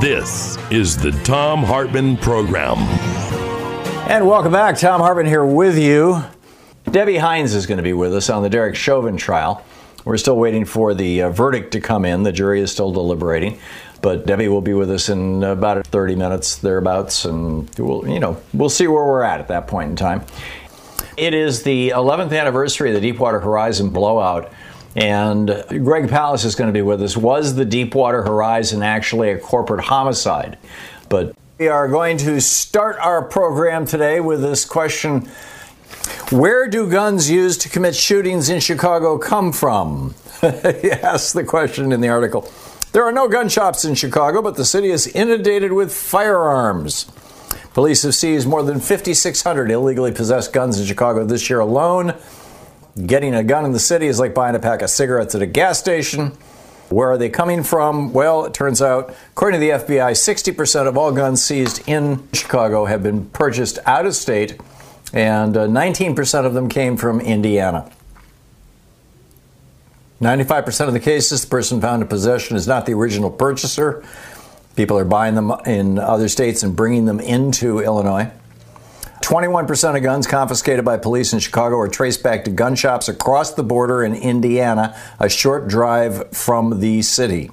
This is the Tom Hartman Program. And welcome back. Tom Hartman here with you. Debbie Hines is going to be with us on the Derek Chauvin trial. We're still waiting for the verdict to come in. The jury is still deliberating. But Debbie will be with us in about 30 minutes, thereabouts. And we'll see where we're at that point in time. It is the 11th anniversary of the Deepwater Horizon blowout. And Greg Palast is going to be with us. Was the Deepwater Horizon actually a corporate homicide? But we are going to start our program today with this question. Where do guns used to commit shootings in Chicago come from? He asked the question in the article. There are no gun shops in Chicago, but the city is inundated with firearms. Police have seized more than 5,600 illegally possessed guns in Chicago this year alone. Getting a gun in the city is like buying a pack of cigarettes at a gas station. Where are they coming from? Well, it turns out, according to the FBI, 60% of all guns seized in Chicago have been purchased out of state, and 19% of them came from Indiana. 95% of the cases, the person found in possession is not the original purchaser. People are buying them in other states and bringing them into Illinois. 21% of guns confiscated by police in Chicago are traced back to gun shops across the border in Indiana, a short drive from the city.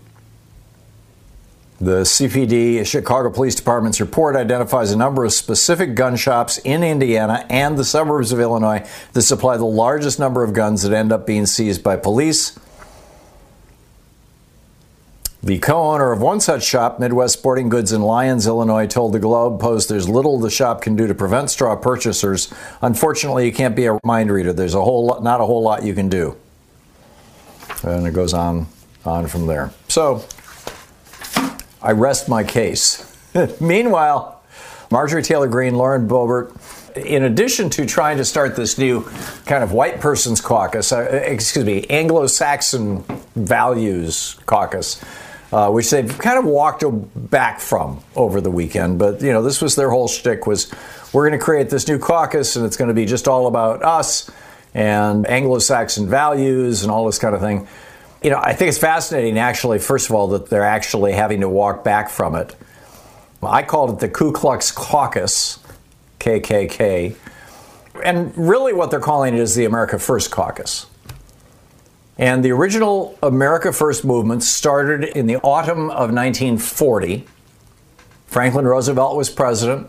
The CPD, Chicago Police Department's report, identifies a number of specific gun shops in Indiana and the suburbs of Illinois that supply the largest number of guns that end up being seized by police. The co-owner of one such shop, Midwest Sporting Goods in Lyons, Illinois, told the Globe Post there's little the shop can do to prevent straw purchasers. Unfortunately, you can't be a mind reader. There's not a whole lot you can do. And it goes on from there. So, I rest my case. Meanwhile, Marjorie Taylor Greene, Lauren Boebert, in addition to trying to start this new kind of white person's caucus, Anglo-Saxon values caucus, which they've kind of walked back from over the weekend. But, this was their whole shtick was we're going to create this new caucus and it's going to be just all about us and Anglo-Saxon values and all this kind of thing. I think it's fascinating, actually, first of all, that they're actually having to walk back from it. I called it the Ku Klux Caucus, KKK. And really what they're calling it is the America First Caucus. And the original America First movement started in the autumn of 1940. Franklin Roosevelt was president.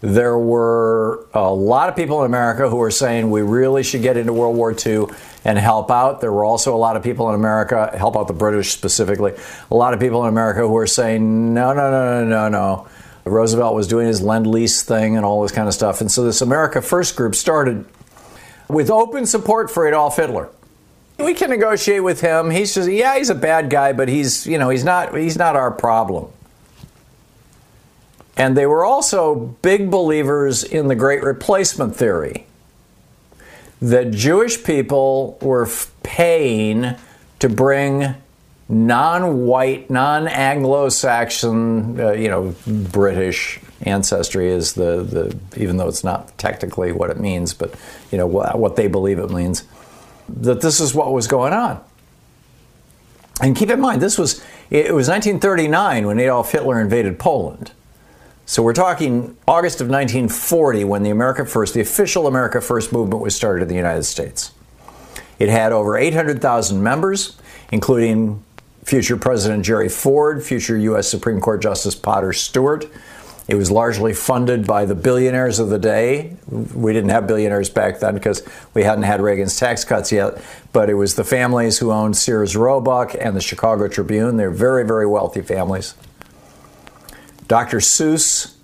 There were a lot of people in America who were saying we really should get into World War II and help out. There were also a lot of people in America, help out the British specifically, a lot of people in America who were saying, no. Roosevelt was doing his Lend-Lease thing and all this kind of stuff. And so this America First group started with open support for Adolf Hitler. We can negotiate with him. He's just, he's a bad guy, but he's not our problem. And they were also big believers in the Great Replacement theory, that Jewish people were paying to bring non-white, non-Anglo-Saxon, British ancestry is the even though it's not technically what it means, but what they believe it means. That this is what was going on. And keep in mind, it was 1939 when Adolf Hitler invaded Poland. So we're talking August of 1940 when the official America First movement was started in the United States. It had over 800,000 members, including future President Jerry Ford, future U.S. Supreme Court Justice Potter Stewart. It was largely funded by the billionaires of the day. We didn't have billionaires back then because we hadn't had Reagan's tax cuts yet, but it was the families who owned Sears Roebuck and the Chicago Tribune. They're very, very wealthy families. Dr. Seuss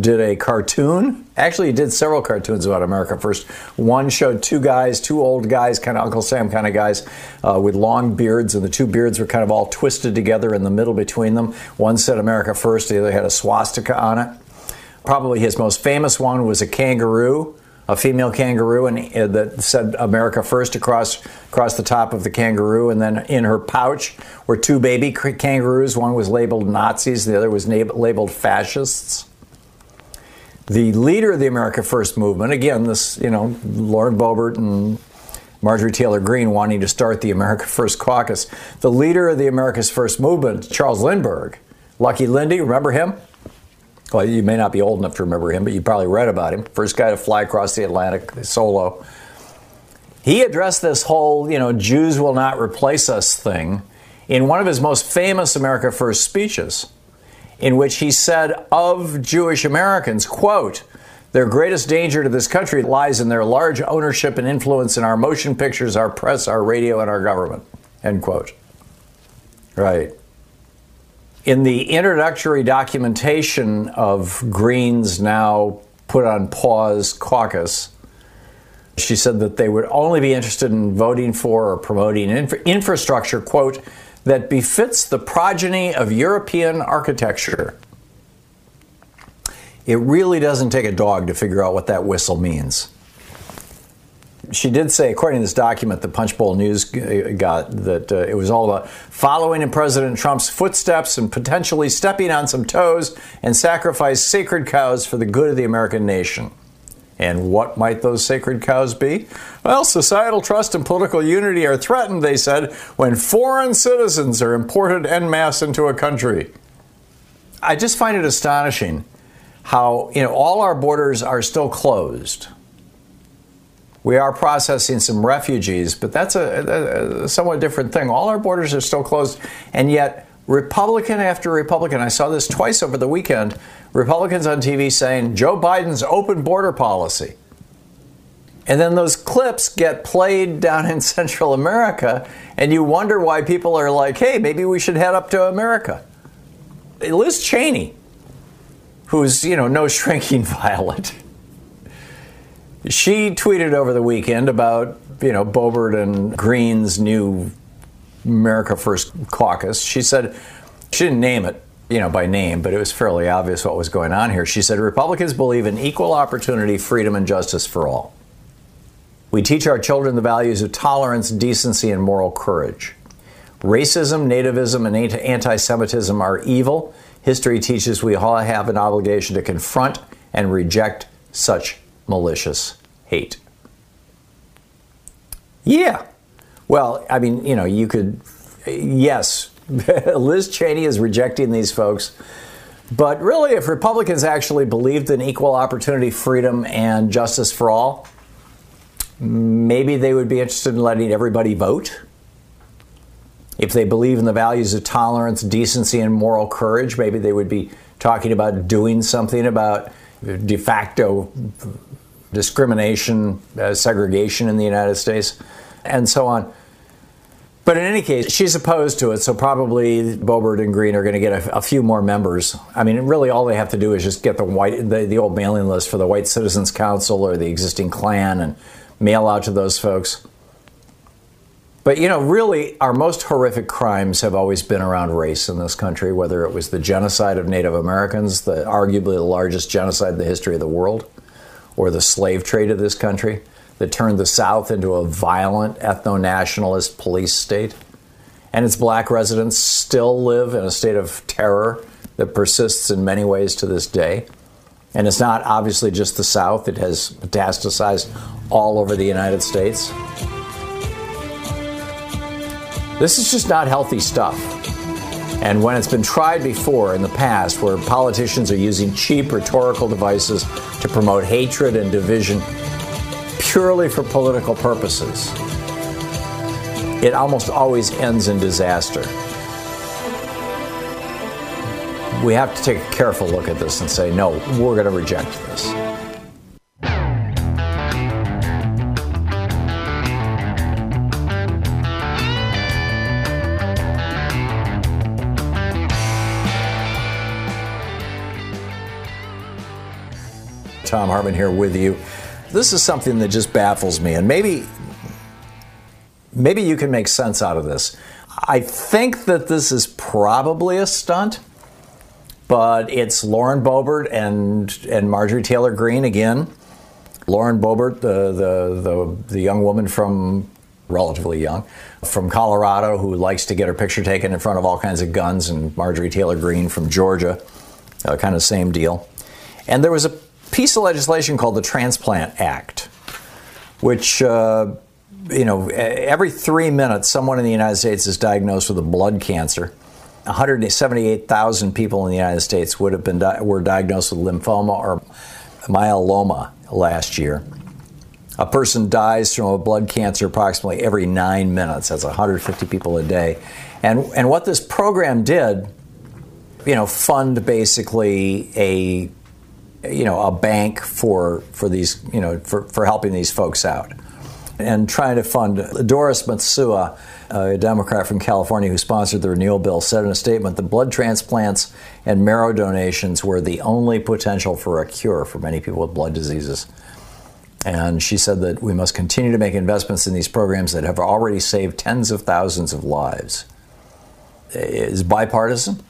did a cartoon. Actually, he did several cartoons about America First. One showed two guys, two old guys, kind of Uncle Sam kind of guys, with long beards, and the two beards were kind of all twisted together in the middle between them. One said America First, the other had a swastika on it. Probably his most famous one was a kangaroo, a female kangaroo, and that said America First across the top of the kangaroo, and then in her pouch were two baby kangaroos. One was labeled Nazis, the other was labeled fascists. The leader of the America First movement, again, this, you know, Lauren Boebert and Marjorie Taylor Greene wanting to start the America First caucus. The leader of the America First movement, Charles Lindbergh, Lucky Lindy, remember him? Well, you may not be old enough to remember him, but you probably read about him. First guy to fly across the Atlantic solo. He addressed this whole, you know, Jews will not replace us thing in one of his most famous America First speeches, in which he said of Jewish Americans, quote, "Their greatest danger to this country lies in their large ownership and influence in our motion pictures, our press, our radio, and our government," end quote. Right. In the introductory documentation of Greene's now put on pause caucus, she said that they would only be interested in voting for or promoting infrastructure, quote, "that befits the progeny of European architecture." It really doesn't take a dog to figure out what that whistle means. She did say, according to this document, the Punchbowl News got, that it was all about following in President Trump's footsteps and potentially stepping on some toes and sacrifice sacred cows for the good of the American nation. And what might those sacred cows be? Well, societal trust and political unity are threatened, they said, when foreign citizens are imported en masse into a country. I just find it astonishing how, you know, all our borders are still closed. We are processing some refugees, but that's a somewhat different thing. All our borders are still closed, and yet Republican after Republican, I saw this twice over the weekend, Republicans on TV saying Joe Biden's open border policy. And then those clips get played down in Central America, and you wonder why people are like, hey, maybe we should head up to America. Liz Cheney, who's, you know, no shrinking violet, she tweeted over the weekend about, you know, Boebert and Greene's new America First caucus. She said, she didn't name it, you know, by name, but it was fairly obvious what was going on here. She said, Republicans believe in equal opportunity, freedom, and justice for all. We teach our children the values of tolerance, decency, and moral courage. Racism, nativism, and anti-Semitism are evil. History teaches we all have an obligation to confront and reject such malicious hate. Yeah. Well, I mean, you know, you could, yes, Liz Cheney is rejecting these folks. But really, if Republicans actually believed in equal opportunity, freedom, and justice for all, maybe they would be interested in letting everybody vote. If they believe in the values of tolerance, decency, and moral courage, maybe they would be talking about doing something about de facto discrimination, segregation in the United States, and so on. But in any case, she's opposed to it, so probably Boebert and Greene are going to get a few more members. I mean, really all they have to do is just get the old mailing list for the White Citizens Council or the existing Klan and mail out to those folks. But, you know, really, our most horrific crimes have always been around race in this country, whether it was the genocide of Native Americans, arguably the largest genocide in the history of the world, or the slave trade of this country that turned the South into a violent ethno-nationalist police state. And its black residents still live in a state of terror that persists in many ways to this day. And it's not obviously just the South. It has metastasized all over the United States. This is just not healthy stuff. And when it's been tried before in the past, where politicians are using cheap rhetorical devices to promote hatred and division purely for political purposes, it almost always ends in disaster. We have to take a careful look at this and say, no, we're going to reject this. Tom Hartman here with you. This is something that just baffles me, and maybe you can make sense out of this. I think that this is probably a stunt, but it's Lauren Boebert and Marjorie Taylor Greene again. Lauren Boebert, the young woman from, relatively young, from Colorado, who likes to get her picture taken in front of all kinds of guns, and Marjorie Taylor Greene from Georgia, kind of same deal. And there was a piece of legislation called the Transplant Act, which, every 3 minutes someone in the United States is diagnosed with a blood cancer. 178,000 people in the United States would have been were diagnosed with lymphoma or myeloma last year. A person dies from a blood cancer approximately every 9 minutes. That's 150 people a day. And what this program did, fund basically a bank for these, for helping these folks out, and trying to fund. Doris Matsua, a Democrat from California who sponsored the renewal bill, said in a statement that blood transplants and marrow donations were the only potential for a cure for many people with blood diseases. And she said that we must continue to make investments in these programs that have already saved tens of thousands of lives. It's bipartisan.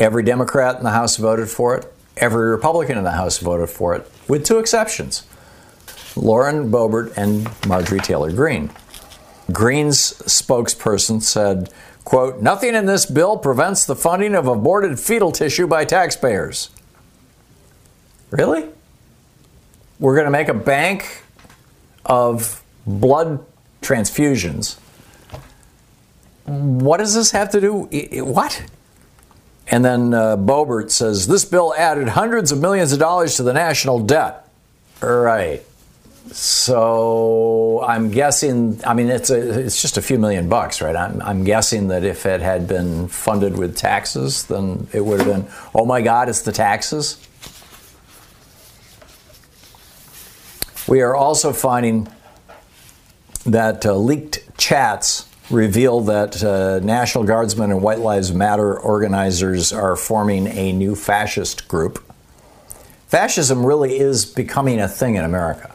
Every Democrat in the House voted for it. Every Republican in the House voted for it, with two exceptions: Lauren Boebert and Marjorie Taylor Greene. Greene's spokesperson said, quote, "Nothing in this bill prevents the funding of aborted fetal tissue by taxpayers." Really? We're going to make a bank of blood transfusions? What does this have to do? What? And then Boebert says, this bill added hundreds of millions of dollars to the national debt. Right. So I'm guessing, it's just a few million bucks, right? I'm guessing that if it had been funded with taxes, then it would have been, oh my God, it's the taxes. We are also finding that leaked chats reveal that National Guardsmen and White Lives Matter organizers are forming a new fascist group. Fascism really is becoming a thing in America.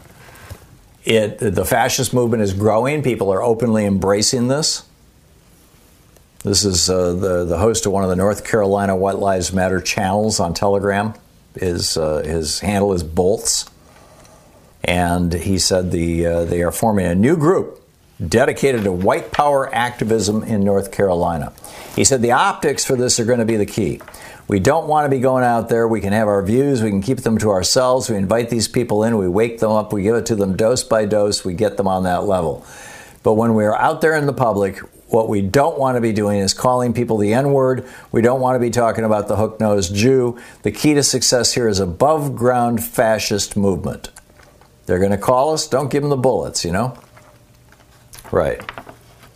The fascist movement is growing. People are openly embracing this. This is the host of one of the North Carolina White Lives Matter channels on Telegram. His handle is Bolts. And he said they are forming a new group dedicated to white power activism in North Carolina. He said the optics for this are going to be the key. We don't want to be going out there. We can have our views. We can keep them to ourselves. We invite these people in. We wake them up. We give it to them dose by dose. We get them on that level. But when we're out there in the public, what we don't want to be doing is calling people the N-word. We don't want to be talking about the hook-nosed Jew. The key to success here is above-ground fascist movement. They're going to call us. Don't give them the bullets, Right.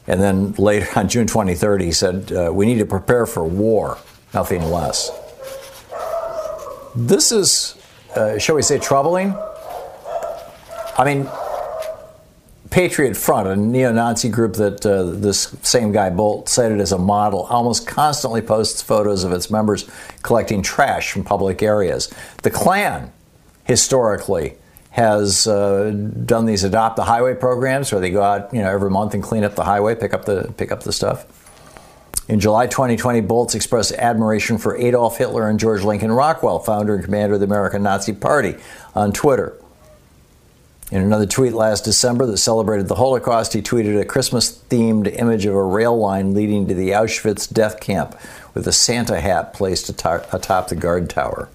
And then later on June 23rd, he said, we need to prepare for war, nothing less. This is, shall we say, troubling? Patriot Front, a neo-Nazi group that this same guy Bolt cited as a model, almost constantly posts photos of its members collecting trash from public areas. The Klan, historically, has done these adopt the highway programs, where they go out, every month and clean up the highway, pick up the stuff. In July 2020, Bolts expressed admiration for Adolf Hitler and George Lincoln Rockwell, founder and commander of the American Nazi Party, on Twitter. In another tweet last December that celebrated the Holocaust, he tweeted a Christmas-themed image of a rail line leading to the Auschwitz death camp, with a Santa hat placed atop the guard tower.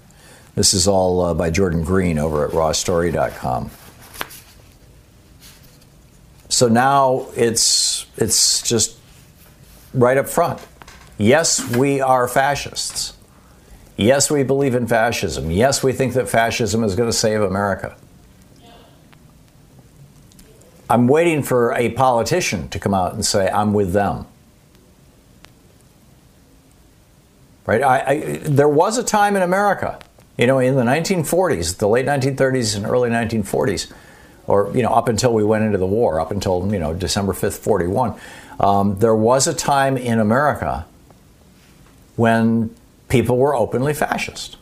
This is all by Jordan Green over at rawstory.com. So now it's just right up front. Yes, we are fascists. Yes, we believe in fascism. Yes, we think that fascism is going to save America. I'm waiting for a politician to come out and say, I'm with them. Right? There was a time in America, you know, in the 1940s, the late 1930s and early 1940s, or, you know, up until we went into the war, up until, you know, December 5th, 41, there was a time in America when people were openly fascist,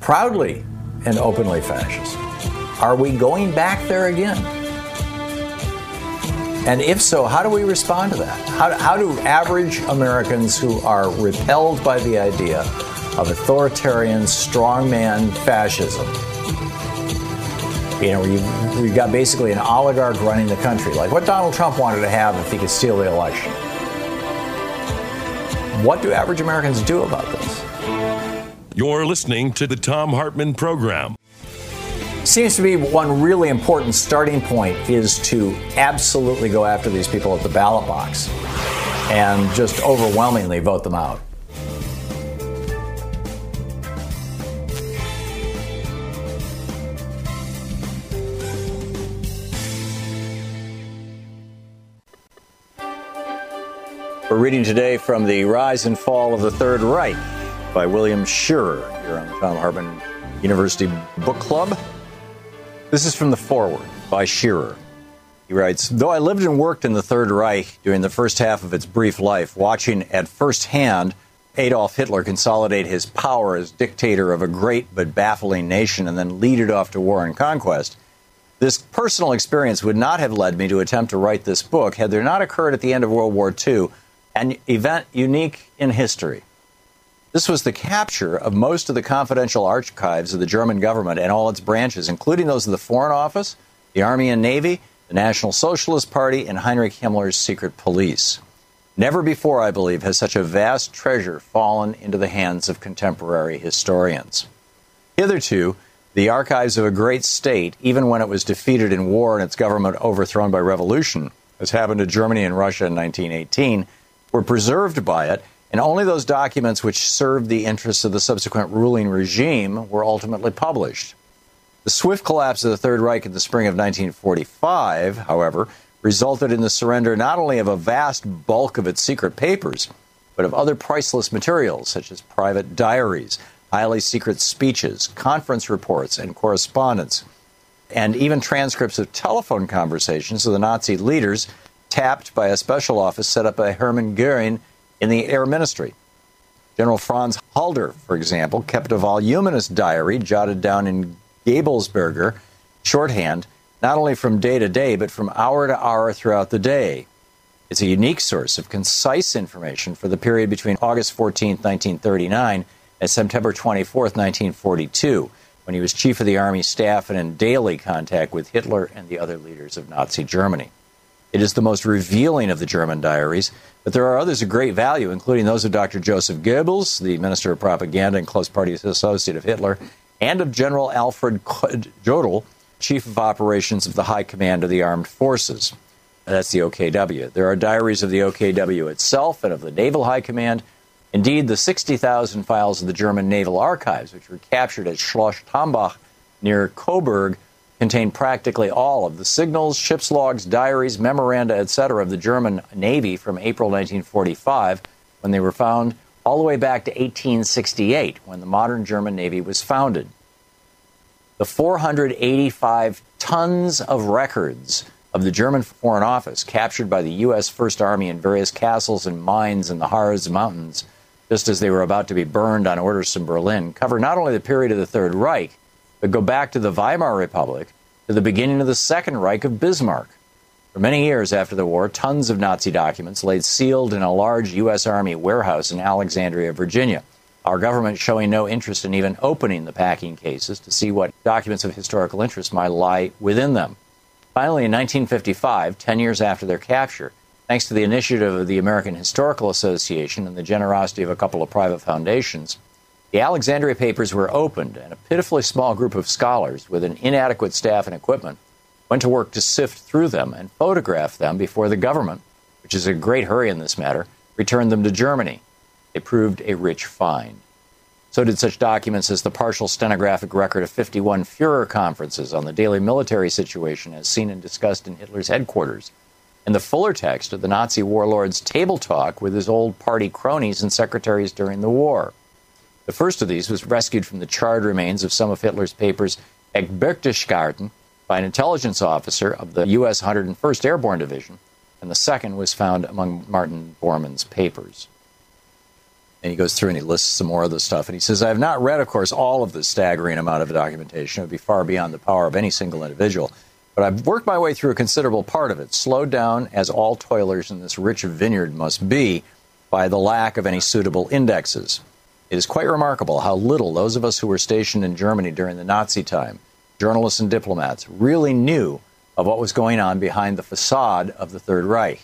proudly and openly fascist. Are we going back there again? And if so, how do we respond to that? How do average Americans who are repelled by the idea of authoritarian, strongman fascism, you know, you've got basically an oligarch running the country, like what Donald Trump wanted to have if he could steal the election. What do average Americans do about this? You're listening to the Tom Hartman Program. Seems to be one really important starting point is to absolutely go after these people at the ballot box and just overwhelmingly vote them out. We're reading today from The Rise and Fall of the Third Reich by William Shirer. You're on the Tom Hartman University Book Club. This is from the foreword by Shirer. He writes, though I lived and worked in the Third Reich during the first half of its brief life, watching at first hand Adolf Hitler consolidate his power as dictator of a great but baffling nation and then lead it off to war and conquest, this personal experience would not have led me to attempt to write this book had there not occurred at the end of World War II an event unique in history. This was the capture of most of the confidential archives of the German government and all its branches, including those of the Foreign Office, the Army and Navy, the National Socialist Party, and Heinrich Himmler's secret police. Never before, I believe, has such a vast treasure fallen into the hands of contemporary historians. Hitherto, the archives of a great state, even when it was defeated in war and its government overthrown by revolution, as happened to Germany and Russia in 1918, were preserved by it, and only those documents which served the interests of the subsequent ruling regime were ultimately published. The swift collapse of the Third Reich in the spring of 1945, however, resulted in the surrender not only of a vast bulk of its secret papers, but of other priceless materials such as private diaries, highly secret speeches, conference reports and correspondence, and even transcripts of telephone conversations of the Nazi leaders tapped by a special office set up by Hermann Goering in the Air Ministry. General Franz Halder, for example, kept a voluminous diary jotted down in Gabelsberger shorthand, not only from day to day, but from hour to hour throughout the day. It's a unique source of concise information for the period between August 14, 1939, and September 24, 1942, when he was chief of the Army staff and in daily contact with Hitler and the other leaders of Nazi Germany. It is the most revealing of the German diaries, but there are others of great value, including those of Dr. Joseph Goebbels, the Minister of Propaganda and close party associate of Hitler, and of General Alfred Jodl, Chief of Operations of the High Command of the Armed Forces. That's the OKW. There are diaries of the OKW itself and of the Naval High Command. Indeed, the 60,000 files of the German Naval Archives, which were captured at Schloss Tambach near Coburg, contain practically all of the signals, ship's logs, diaries, memoranda, etc. of the German Navy from April 1945, when they were found, all the way back to 1868, when the modern German Navy was founded. The 485 tons of records of the German Foreign Office, captured by the U.S. First Army in various castles and mines in the Harz Mountains, just as they were about to be burned on orders from Berlin, cover not only the period of the Third Reich, but go back to the Weimar Republic, to the beginning of the Second Reich of Bismarck. For many years after the war, tons of Nazi documents lay sealed in a large U.S. Army warehouse in Alexandria, Virginia, our government showing no interest in even opening the packing cases to see what documents of historical interest might lie within them. Finally, in 1955, 10 years after their capture, thanks to the initiative of the American Historical Association and the generosity of a couple of private foundations, the Alexandria papers were opened, and a pitifully small group of scholars with an inadequate staff and equipment went to work to sift through them and photograph them before the government, which is in a great hurry in this matter, returned them to Germany. They proved a rich find. So did such documents as the partial stenographic record of 51 Fuhrer conferences on the daily military situation as seen and discussed in Hitler's headquarters, and the fuller text of the Nazi warlord's table talk with his old party cronies and secretaries during the war. The first of these was rescued from the charred remains of some of Hitler's papers at Berchtesgaden by an intelligence officer of the U.S. 101st Airborne Division, and the second was found among Martin Bormann's papers. And he goes through and he lists some more of the stuff. And he says, I have not read, of course, all of the staggering amount of documentation. It would be far beyond the power of any single individual. But I've worked my way through a considerable part of it, slowed down, as all toilers in this rich vineyard must be, by the lack of any suitable indexes. It is quite remarkable how little those of us who were stationed in Germany during the Nazi time, journalists and diplomats, really knew of what was going on behind the facade of the Third Reich.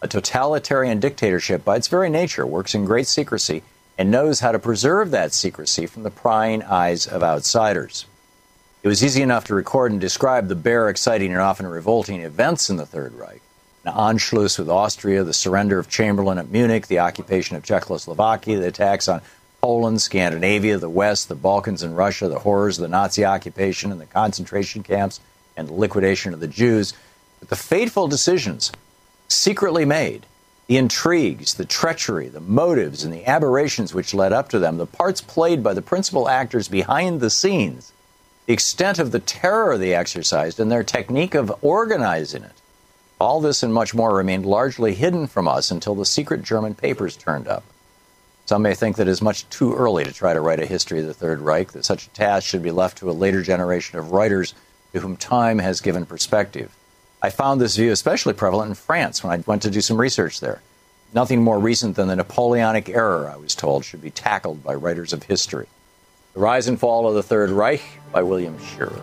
A totalitarian dictatorship, by its very nature, works in great secrecy and knows how to preserve that secrecy from the prying eyes of outsiders. It was easy enough to record and describe the bare, exciting, and often revolting events in the Third Reich. An Anschluss with Austria, the surrender of Chamberlain at Munich, the occupation of Czechoslovakia, the attacks on Poland, Scandinavia, the West, the Balkans, and Russia, the horrors of the Nazi occupation and the concentration camps, and the liquidation of the Jews. But the fateful decisions secretly made, the intrigues, the treachery, the motives, and the aberrations which led up to them, the parts played by the principal actors behind the scenes, the extent of the terror they exercised, and their technique of organizing it. All this and much more remained largely hidden from us until the secret German papers turned up. Some may think that it is much too early to try to write a history of the Third Reich, that such a task should be left to a later generation of writers to whom time has given perspective. I found this view especially prevalent in France when I went to do some research there. Nothing more recent than the Napoleonic error, I was told, should be tackled by writers of history. The Rise and Fall of the Third Reich by William Shirer.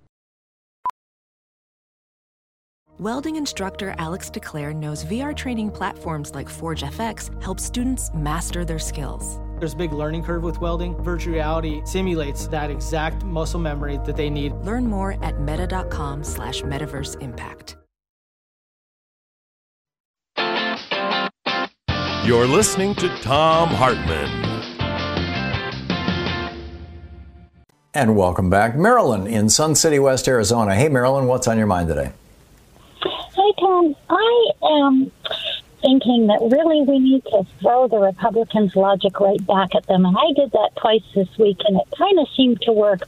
Welding instructor Alex DeClaire knows VR training platforms like Forge FX help students master their skills. There's a big learning curve with welding. Virtual reality simulates that exact muscle memory that they need. Learn more at meta.com/metaverseimpact. You're listening to Tom Hartman. And welcome back. Marilyn in Sun City, West Arizona. Hey, Marilyn, what's on your mind today? Hi, Tom. I am thinking that really we need to throw the Republicans' logic right back at them. And I did that twice this week, and it kind of seemed to work.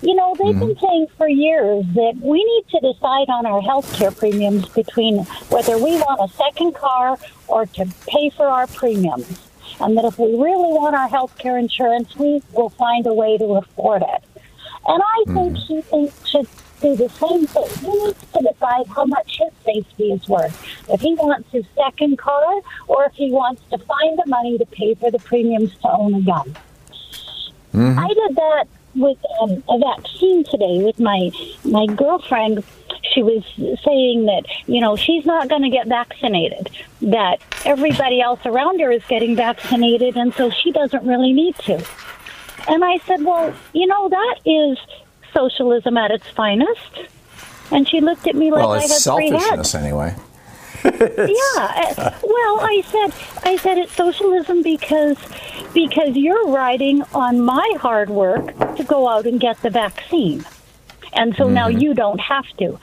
You know, they've been saying for years that we need to decide on our health care premiums between whether we want a second car or to pay for our premiums. And that if we really want our health care insurance, we will find a way to afford it. And I think he thinks should do the same thing. He needs to decide how much his safety is worth. If he wants his second car, or if he wants to find the money to pay for the premiums to own a gun. I did that with a vaccine today with my girlfriend. She was saying that, you know, she's not going to get vaccinated, that everybody else around her is getting vaccinated, and so she doesn't really need to. And I said, well, you know, that is socialism at its finest. And she looked at me like I had three heads. Well, it's selfishness anyway. Yeah. Well, I said it's socialism because you're riding on my hard work to go out and get the vaccine. And so now you don't have to.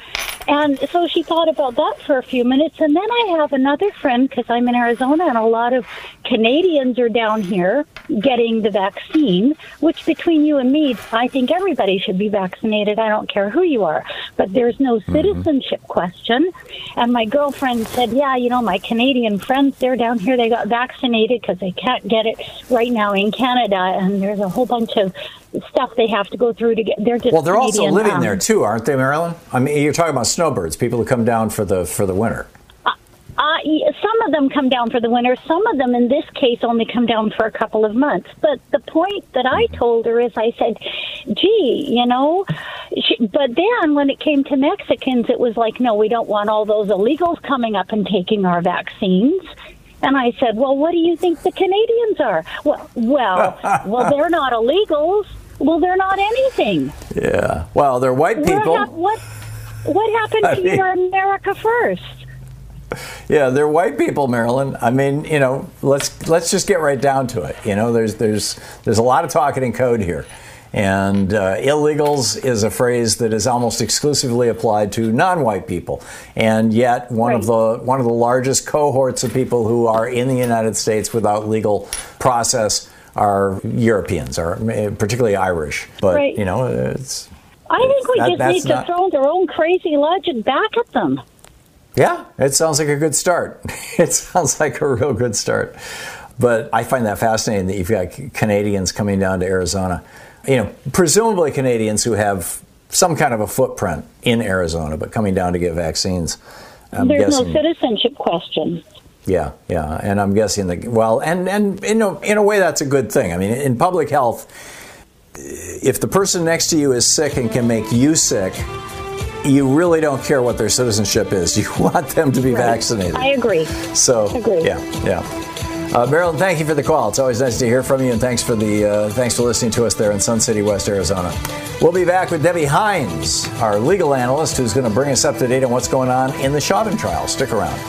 And so she thought about that for a few minutes. And then I have another friend, because I'm in Arizona, and a lot of Canadians are down here getting the vaccine, which between you and me, I think everybody should be vaccinated. I don't care who you are. But there's no citizenship question. And my girlfriend said, yeah, you know, my Canadian friends, they're down here. They got vaccinated because they can't get it right now in Canada. And there's a whole bunch of stuff they have to go through to get. They're just well, they're Canadian, also living there too, aren't they, Marilyn? I mean, you're talking about snowbirds, people who come down for the winter. Some of them come down for the winter. Some of them, in this case, only come down for a couple of months. But the point that I told her is, I said, gee, you know, but then when it came to Mexicans, it was like, no, we don't want all those illegals coming up and taking our vaccines. And I said, well, what do you think the Canadians are? Well, they're not illegals. Well, they're not anything. Yeah. Well, they're white people. What happened to your America First? Yeah, they're white people, Marilyn. I mean, you know, let's just get right down to it. You know, there's a lot of talking in code here. And illegals is a phrase that is almost exclusively applied to non-white people, and yet one of the largest cohorts of people who are in the United States without legal process are Europeans, or particularly Irish. But you know, I think we just need to throw their own crazy logic back at them. Yeah, it sounds like a good start. It sounds like a real good start. But I find that fascinating that you've got Canadians coming down to Arizona. You know, presumably Canadians who have some kind of a footprint in Arizona, but coming down to get vaccines. There's no citizenship question. Yeah, and I'm guessing that. Well, and in a way, that's a good thing. I mean, in public health, if the person next to you is sick and can make you sick, you really don't care what their citizenship is. You want them to be vaccinated. I agree. Yeah. Marilyn, thank you for the call. It's always nice to hear from you, and thanks for listening to us there in Sun City, West Arizona. We'll be back with Debbie Hines, our legal analyst, who's going to bring us up to date on what's going on in the Chauvin trial. Stick around.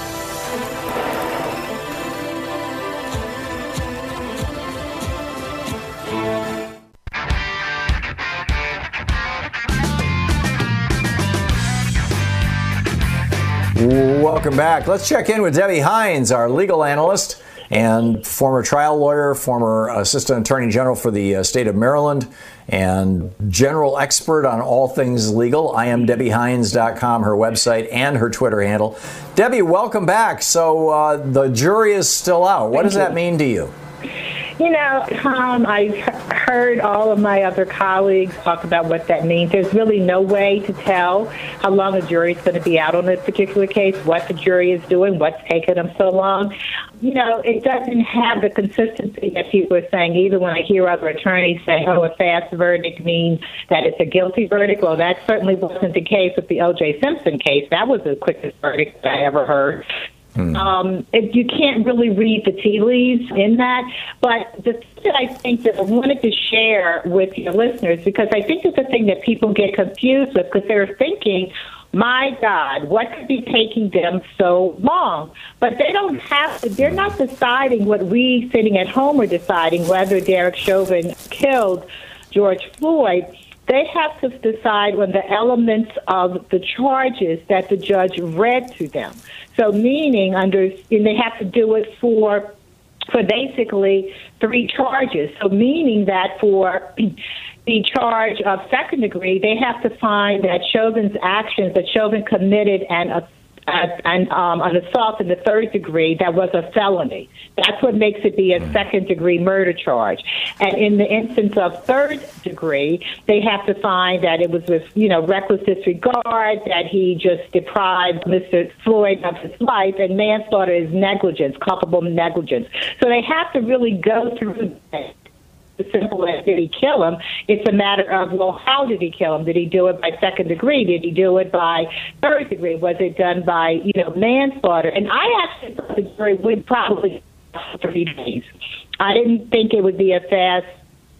Welcome back. Let's check in with Debbie Hines, our legal analyst, and former trial lawyer, former assistant attorney general for the state of Maryland, and general expert on all things legal. IamDebbieHines.com, her website and her Twitter handle. Debbie, welcome back. So the jury is still out. What does that mean to you? You know, Tom, I heard all of my other colleagues talk about what that means. There's really no way to tell how long a jury's going to be out on a particular case, what the jury is doing, what's taking them so long. You know, it doesn't have the consistency that people are saying. Even when I hear other attorneys say, oh, a fast verdict means that it's a guilty verdict. Well, that certainly wasn't the case with the O.J. Simpson case. That was the quickest verdict that I ever heard. You can't really read the tea leaves in that. But the thing that I think that I wanted to share with your listeners, because I think it's a thing that people get confused with, because they're thinking, my God, what could be taking them so long? But they don't have to. They're not deciding what we sitting at home are deciding, whether Derek Chauvin killed George Floyd. They have to decide on the elements of the charges that the judge read to them. So meaning and they have to do it for basically three charges. So meaning that for the charge of second degree, they have to find that Chauvin's actions, that Chauvin committed an assault in the third degree that was a felony. That's what makes it be a second-degree murder charge. And in the instance of third degree, they have to find that it was with, you know, reckless disregard, that he just deprived Mr. Floyd of his life, and manslaughter is negligence, culpable negligence. So they have to really go through that. As simple as did he kill him, it's a matter of, well, how did he kill him? Did he do it by second degree? Did he do it by third degree? Was it done by, you know, manslaughter? And I actually thought the jury would probably 3 days. I didn't think it would be a fast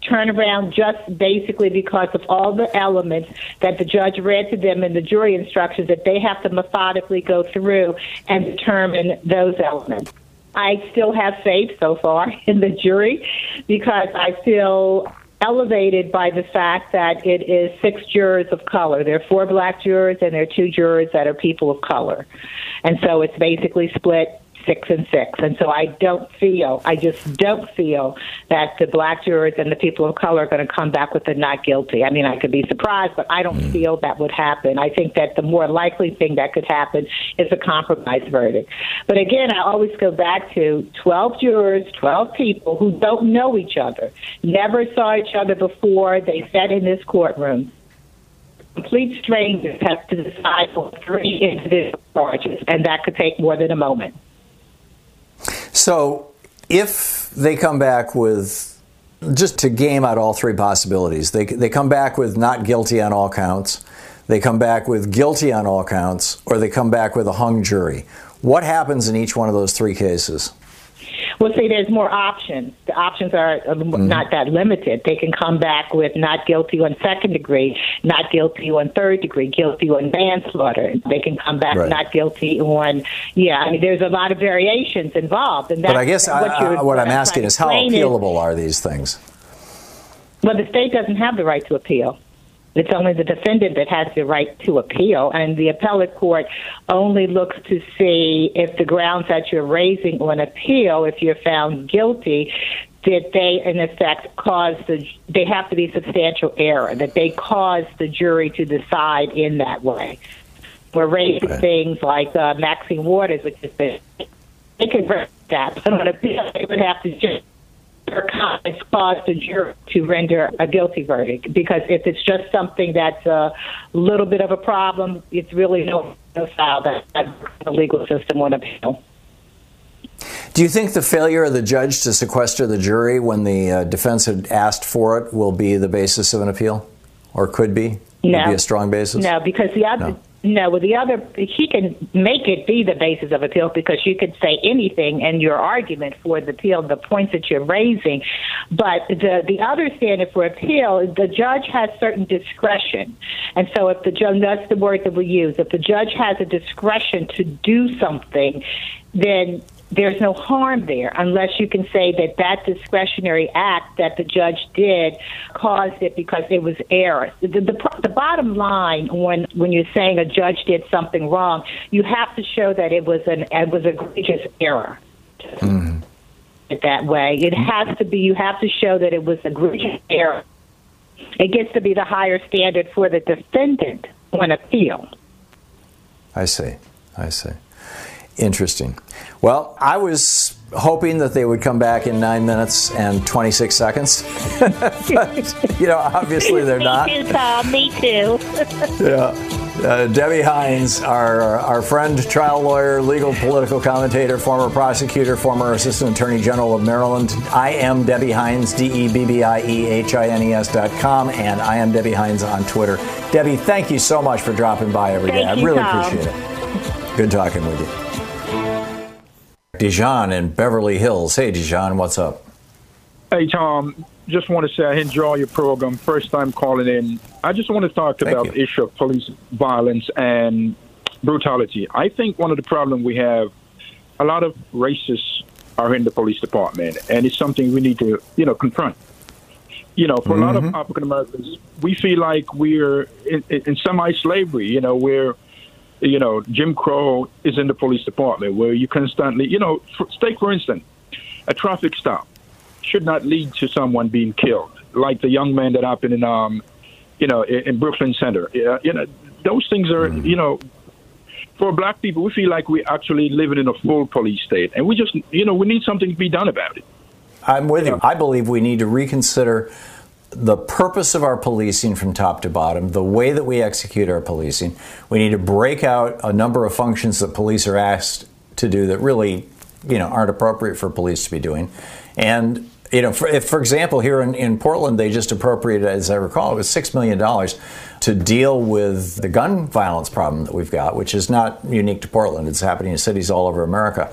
turnaround, just basically because of all the elements that the judge read to them in the jury instructions, that they have to methodically go through and determine those elements. I still have faith so far in the jury, because I feel elevated by the fact that it is 6 jurors of color. There are 4 black jurors and there are 2 jurors that are people of color. And so it's basically split 6 and 6. And so I just don't feel that the black jurors and the people of color are going to come back with the not guilty. I mean, I could be surprised, but I don't feel that would happen. I think that the more likely thing that could happen is a compromise verdict. But again, I always go back to 12 jurors, 12 people who don't know each other, never saw each other before. They sat in this courtroom. Complete strangers have to decide for 3 individual charges, and that could take more than a moment. So if they come back with, just to game out all 3 possibilities, they come back with not guilty on all counts, they come back with guilty on all counts, or they come back with a hung jury. What happens in each one of those 3 cases? Well, see, there's more options. The options are not that limited. They can come back with not guilty on second degree, not guilty on third degree, guilty on manslaughter. They can come back not guilty on, I mean, there's a lot of variations involved. And that's but I guess what I'm asking is how appealable are these things? Well, the state doesn't have the right to appeal. It's only the defendant that has the right to appeal, and the appellate court only looks to see if the grounds that you're raising on appeal, if you're found guilty, that they, in effect, they have to be substantial error, that they caused the jury to decide in that way. We're raising things like Maxine Waters, which is they could render that, but on appeal, they would have to just her comments caused the jury to render a guilty verdict, because if it's just something that's a little bit of a problem, it's really no foul that the legal system on appeal. Do you think the failure of the judge to sequester the jury when the defense had asked for it will be the basis of an appeal, or could be? No. Would be a strong basis? No, because the other... No. No, well, she can make it be the basis of appeal, because you could say anything in your argument for the appeal, the points that you're raising. But the other standard for appeal is the judge has certain discretion. And so if the judge, that's the word that we use, if the judge has a discretion to do something, then there's no harm there unless you can say that that discretionary act that the judge did caused it because it was error. The bottom line when you're saying a judge did something wrong, you have to show that it was an egregious error. That way, it has to be. You have to show that it was an egregious error. It gets to be the higher standard for the defendant on appeal. I see. Interesting. Well, I was hoping that they would come back in 9 minutes and 26 seconds. But, obviously they're not. Me too, Paul. Me too. Yeah. Debbie Hines, our friend, trial lawyer, legal political commentator, former prosecutor, former Assistant Attorney General of Maryland. I am Debbie Hines, DebbieHines.com, and I am Debbie Hines on Twitter. Debbie, thank you so much for dropping by every day. I really appreciate it. Good talking with you. Dijon in Beverly Hills. Hey, Dijon, what's up? Hey, Tom. Just want to say I enjoy your program. First time calling in. I just want to talk about the issue of police violence and brutality. I think one of the problems we have, a lot of racists are in the police department, and it's something we need to, confront. For a lot of African Americans, we feel like we're in semi-slavery. Jim Crow is in the police department, where you constantly, take, for instance, a traffic stop should not lead to someone being killed, like the young man that happened in Brooklyn Center. Those things are, for black people, we feel like we're actually living in a full police state, and we just, we need something to be done about it. I'm with you. I believe we need to reconsider the purpose of our policing from top to bottom, the way that we execute our policing. We need to break out a number of functions that police are asked to do that really, aren't appropriate for police to be doing. And, for example, here in Portland, they just appropriated, as I recall, it was $6 million to deal with the gun violence problem that we've got, which is not unique to Portland. It's happening in cities all over America.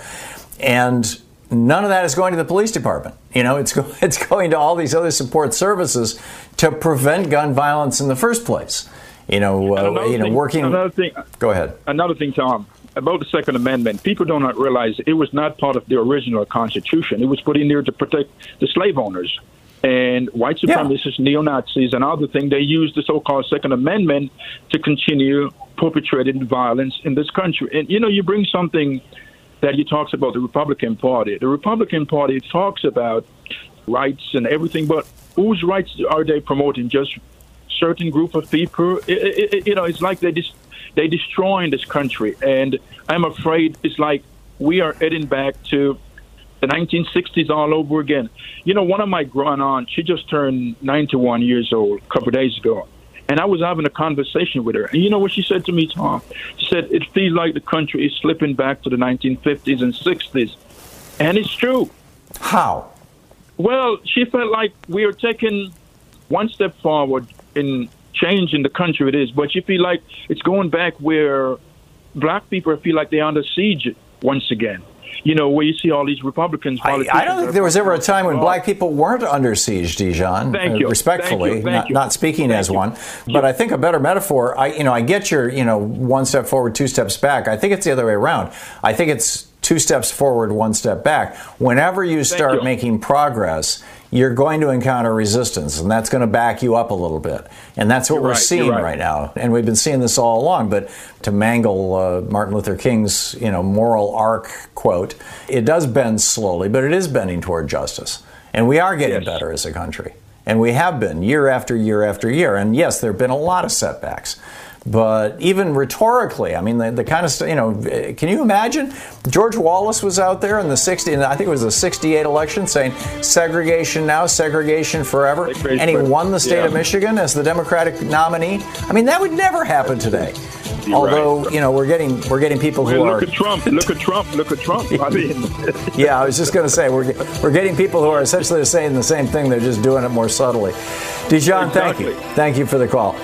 And none of that is going to the police department. It's going to all these other support services to prevent gun violence in the first place. Another thing. Go ahead. Another thing, Tom, about the Second Amendment. People do not realize it was not part of the original Constitution. It was put in there to protect the slave owners. and white supremacists, neo-Nazis, and other things. They use the so-called Second Amendment to continue perpetrating violence in this country. And, you know, you bring something that he talks about the Republican Party. The Republican Party talks about rights and everything, but whose rights are they promoting? Just certain group of people? You know, it's like they're destroying this country. And I'm afraid it's like we are heading back to the 1960s all over again. You know, one of my grand-aunts, she just turned 91 years old a couple of days ago, and I was having a conversation with her. And you know what she said to me, Tom? She said, it feels like the country is slipping back to the 1950s and 60s. And it's true. How? Well, she felt like we are taking one step forward in changing the country it is, but she feel like it's going back where black people feel like they're under siege once again. You know, where you see all these Republicans. I don't think there was ever a time when black people weren't under siege, Dijon. Thank you. Respectfully, not speaking as one. But I think a better metaphor, I get your, one step forward, two steps back. I think it's the other way around. I think it's two steps forward, one step back. Whenever you start making progress, you're going to encounter resistance, and that's going to back you up a little bit. And that's what we're seeing right now. And we've been seeing this all along. But to mangle Martin Luther King's, moral arc quote, it does bend slowly, but it is bending toward justice. And we are getting better as a country. And we have been year after year after year. And yes, there have been a lot of setbacks. But even rhetorically, I mean, the kind of stuff, can you imagine? George Wallace was out there in the 60s, and I think it was the 68 election, saying segregation now, segregation forever. And he won the state of Michigan as the Democratic nominee. I mean, that would never happen today. Although, we're getting people who are... Look at Trump. I mean... Yeah, I was just going to say, we're getting people who are essentially saying the same thing. They're just doing it more subtly. Dijon, thank you. Thank you for the call.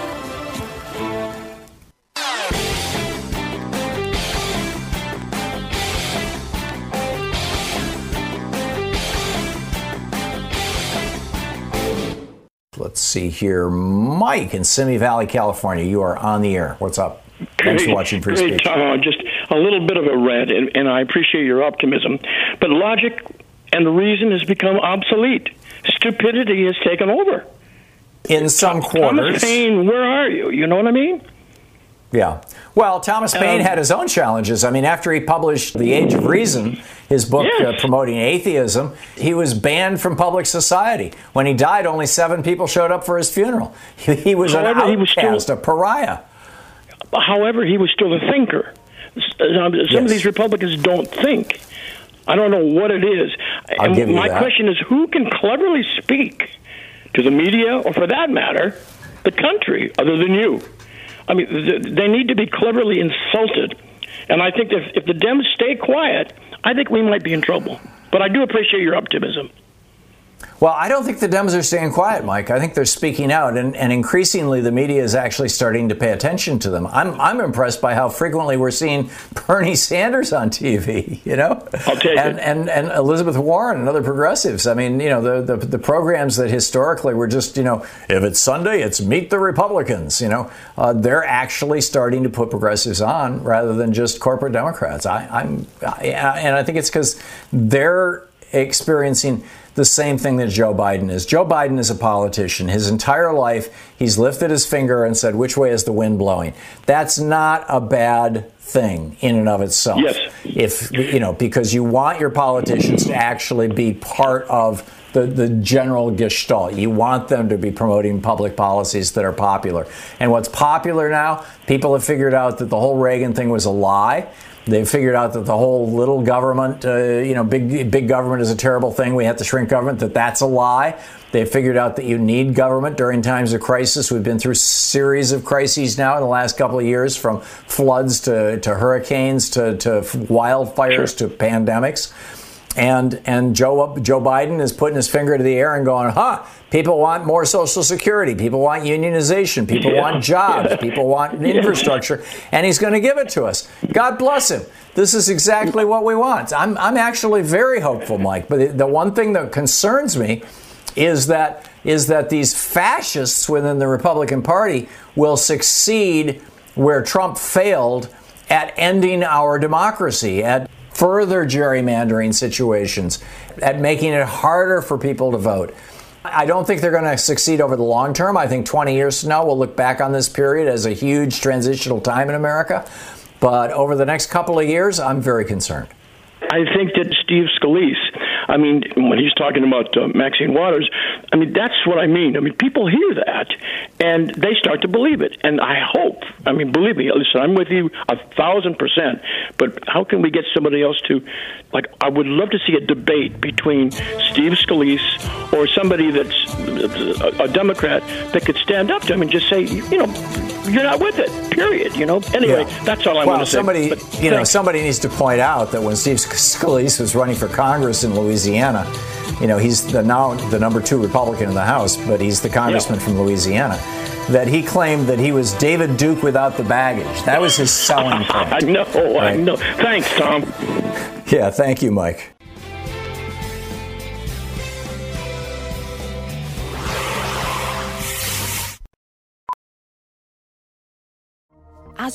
Let's see here. Mike in Simi Valley, California. You are on the air. What's up? Thanks for watching. Great. Just a little bit of a rant, and I appreciate your optimism. But logic and reason has become obsolete. Stupidity has taken over. In some quarters. Thomas Paine, where are you? You know what I mean? Yeah. Well, Thomas Paine had his own challenges. I mean, after he published The Age of Reason, his book promoting atheism, he was banned from public society. When he died, only 7 people showed up for his funeral. He was an outcast, a pariah. However, he was still a thinker. Some of these Republicans don't think. I don't know what it is. My question is, who can cleverly speak to the media, or for that matter, the country, other than you? I mean, they need to be cleverly insulted. And I think if the Dems stay quiet, I think we might be in trouble. But I do appreciate your optimism. Well, I don't think the Dems are staying quiet, Mike. I think they're speaking out, and increasingly the media is actually starting to pay attention to them. I'm impressed by how frequently we're seeing Bernie Sanders on TV, I'll take it. And Elizabeth Warren and other progressives. I mean, the programs that historically were just, if it's Sunday, it's Meet the Republicans, they're actually starting to put progressives on rather than just corporate Democrats. And I think it's because they're experiencing the same thing that Joe Biden is. Joe Biden is a politician. His entire life, he's lifted his finger and said, which way is the wind blowing? That's not a bad thing in and of itself. Yes. If, because you want your politicians to actually be part of the general gestalt. You want them to be promoting public policies that are popular. And what's popular now, people have figured out that the whole Reagan thing was a lie. They figured out that the whole little government, big government is a terrible thing. We have to shrink government, that's a lie. They figured out that you need government during times of crisis. We've been through a series of crises now in the last couple of years, from floods to hurricanes to wildfires to pandemics. And Joe Biden is putting his finger to the air and going, people want more Social Security. People want unionization. People want jobs. People want infrastructure. And he's going to give it to us. God bless him. This is exactly what we want. I'm actually very hopeful, Mike. But the one thing that concerns me is that these fascists within the Republican Party will succeed where Trump failed at ending our democracy, at further gerrymandering situations, at making it harder for people to vote. I don't think they're going to succeed over the long term. I think 20 years from now, we'll look back on this period as a huge transitional time in America. But over the next couple of years, I'm very concerned. I think that Steve Scalise, I mean, when he's talking about Maxine Waters, I mean, that's what I mean. I mean, people hear that, and they start to believe it. And I hope, I mean, believe me, listen, I'm with you 1,000%. But how can we get somebody else to, like, I would love to see a debate between Steve Scalise or somebody that's a Democrat that could stand up to him and just say, you know, you're not with it, period, you know? Anyway, yeah. That's all I want to say. But, you know, somebody needs to point out that when Steve Scalise was running for Congress in Louisiana, you know, he's now the number 2 Republican in the House, but he's the congressman from Louisiana, that he claimed that he was David Duke without the baggage. That was his selling point. I know, right? I know. Thanks, Tom. Yeah, thank you, Mike. As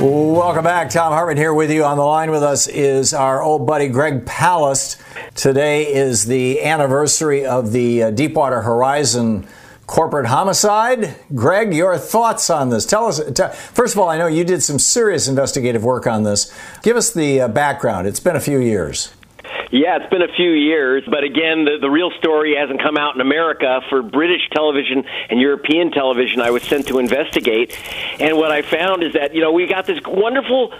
Welcome back. Tom Hartman here with you. On the line with us is our old buddy Greg Palast. Today is the anniversary of the Deepwater Horizon corporate homicide. Greg, your thoughts on this. Tell us, first of all, I know you did some serious investigative work on this. Give us the background. It's been a few years. Yeah, it's been a few years, but again, the real story hasn't come out in America. For British television and European television, I was sent to investigate, and what I found is that, you know, we got this wonderful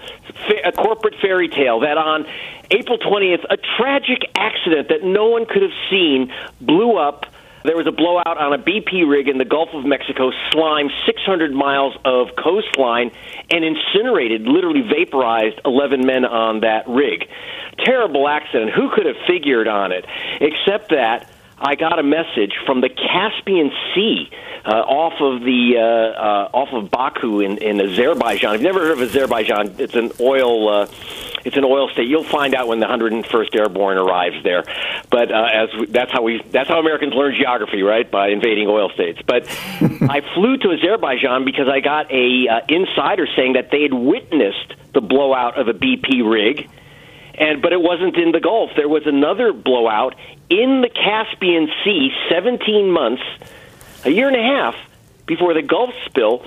corporate fairy tale that on April 20th, a tragic accident that no one could have seen blew up. There was a blowout on a BP rig in the Gulf of Mexico, slimed 600 miles of coastline, and incinerated, literally vaporized 11 men on that rig. Terrible accident. Who could have figured on it? Except that I got a message from the Caspian Sea off of Baku in Azerbaijan. If you've never heard of Azerbaijan, it's an oil state. You'll find out when the 101st Airborne arrives there. But that's how Americans learn geography, right? By invading oil states. But I flew to Azerbaijan because I got a insider saying that they had witnessed the blowout of a BP rig. But it wasn't in the Gulf. There was another blowout in the Caspian Sea 17 months, a year and a half before the Gulf spill.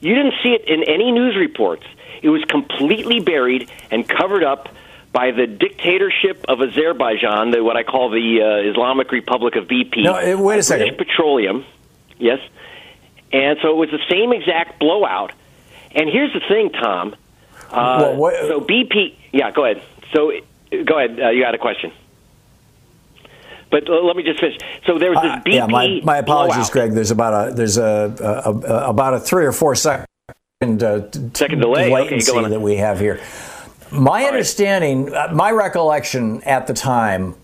You didn't see it in any news reports. It was completely buried and covered up by the dictatorship of Azerbaijan, what I call the Islamic Republic of BP. No, wait a second. British Petroleum, yes. And so it was the same exact blowout. And here's the thing, Tom. So BP, yeah, go ahead. So, go ahead. You had a question. But let me just finish. So there was this BP. Yeah, my apologies, blowout. Greg. There's about a 3 or 4 second delay latency that we have here. My understanding, my recollection at the time,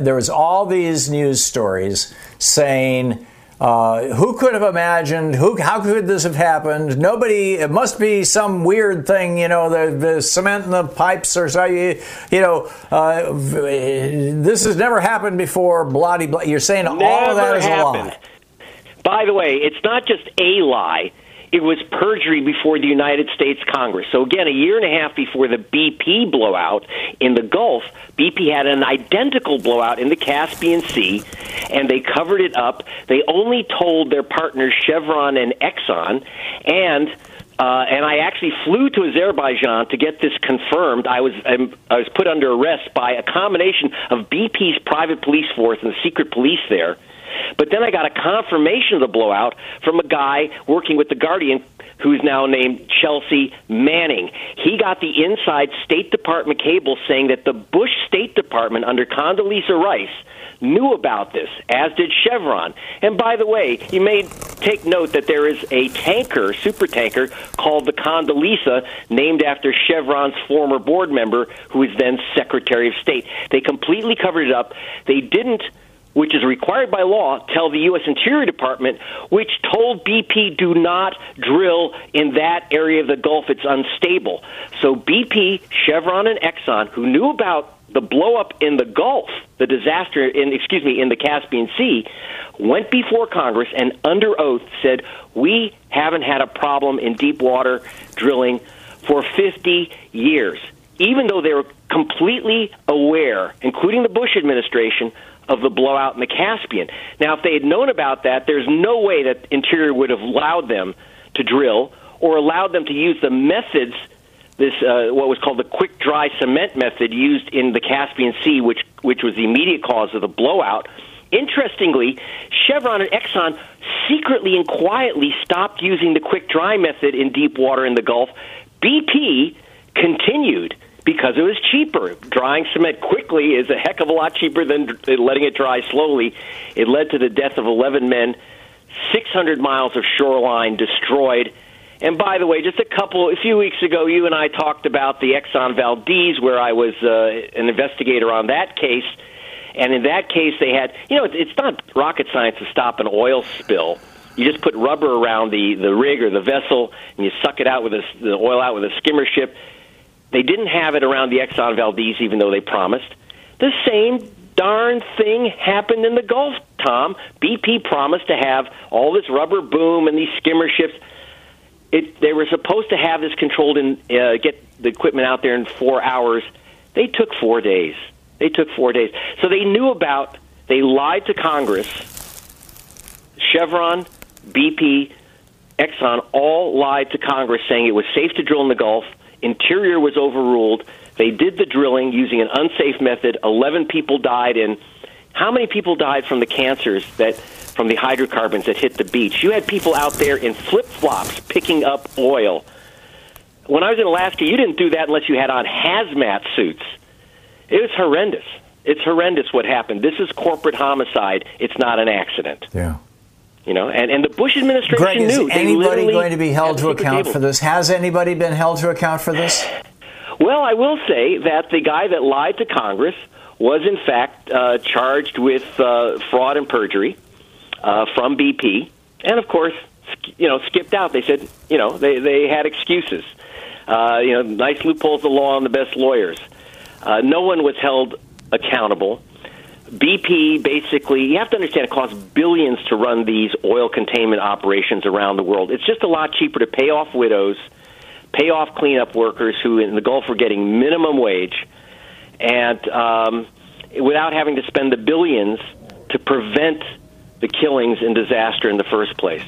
there was all these news stories saying, who could have imagined? How could this have happened? Nobody. It must be some weird thing, you know, the cement in the pipes or so. This has never happened before. Blah blah. You're saying all of that is a lie. By the way, it's not just a lie. It was perjury before the United States Congress. So again, a year and a half before the BP blowout in the Gulf, BP had an identical blowout in the Caspian Sea, and they covered it up. They only told their partners Chevron and Exxon, and I actually flew to Azerbaijan to get this confirmed. I was put under arrest by a combination of BP's private police force and the secret police there, But then I got a confirmation of the blowout from a guy working with The Guardian who's now named Chelsea Manning. He got the inside State Department cable saying that the Bush State Department under Condoleezza Rice knew about this, as did Chevron. And by the way, you may take note that there is a tanker, super tanker, called the Condoleezza, named after Chevron's former board member, who was then Secretary of State. They completely covered it up. They didn't, which is required by law, tell the U.S. Interior Department, which told BP, do not drill in that area of the Gulf. It's unstable. So BP, Chevron, and Exxon, who knew about the blow-up in the Gulf, the disaster in the Caspian Sea, went before Congress and under oath said, we haven't had a problem in deep water drilling for 50 years, even though they were completely aware, including the Bush administration, of the blowout in the Caspian. Now, if they had known about that, there's no way that Interior would have allowed them to drill or allowed them to use the methods, what was called the quick dry cement method used in the Caspian Sea, which was the immediate cause of the blowout. Interestingly, Chevron and Exxon secretly and quietly stopped using the quick dry method in deep water in the Gulf. BP continued because it was cheaper. Drying cement quickly is a heck of a lot cheaper than letting it dry slowly. It led to the death of 11 men, 600 miles of shoreline destroyed. And by the way, just a few weeks ago, you and I talked about the Exxon Valdez, where I was an investigator on that case. And in that case, they had, it's not rocket science to stop an oil spill. You just put rubber around the rig or the vessel, and you suck it out the oil out with a skimmer ship. They didn't have it around the Exxon Valdez, even though they promised. The same darn thing happened in the Gulf, Tom. BP promised to have all this rubber boom and these skimmer ships. They were supposed to have this controlled and get the equipment out there in 4 hours. They took 4 days. So they knew about, they lied to Congress. Chevron, BP, Exxon all lied to Congress saying it was safe to drill in the Gulf. Interior was overruled. They did the drilling using an unsafe method. 11 people died. And how many people died from the cancers from the hydrocarbons that hit the beach? You had people out there in flip-flops picking up oil. When I was in Alaska, you didn't do that unless you had on hazmat suits. It was horrendous. It's horrendous what happened. This is corporate homicide. It's not an accident. Yeah. And the Bush administration Greg, knew. Is anybody going to be held to account for this? Has anybody been held to account for this? Well, I will say that the guy that lied to Congress was, in fact, charged with fraud and perjury from BP. And, of course, skipped out. They said, they had excuses. Nice loopholes of the law and the best lawyers. No one was held accountable. BP basically, you have to understand, it costs billions to run these oil containment operations around the world. It's just a lot cheaper to pay off widows, pay off cleanup workers who in the Gulf are getting minimum wage, and without having to spend the billions to prevent the killings and disaster in the first place.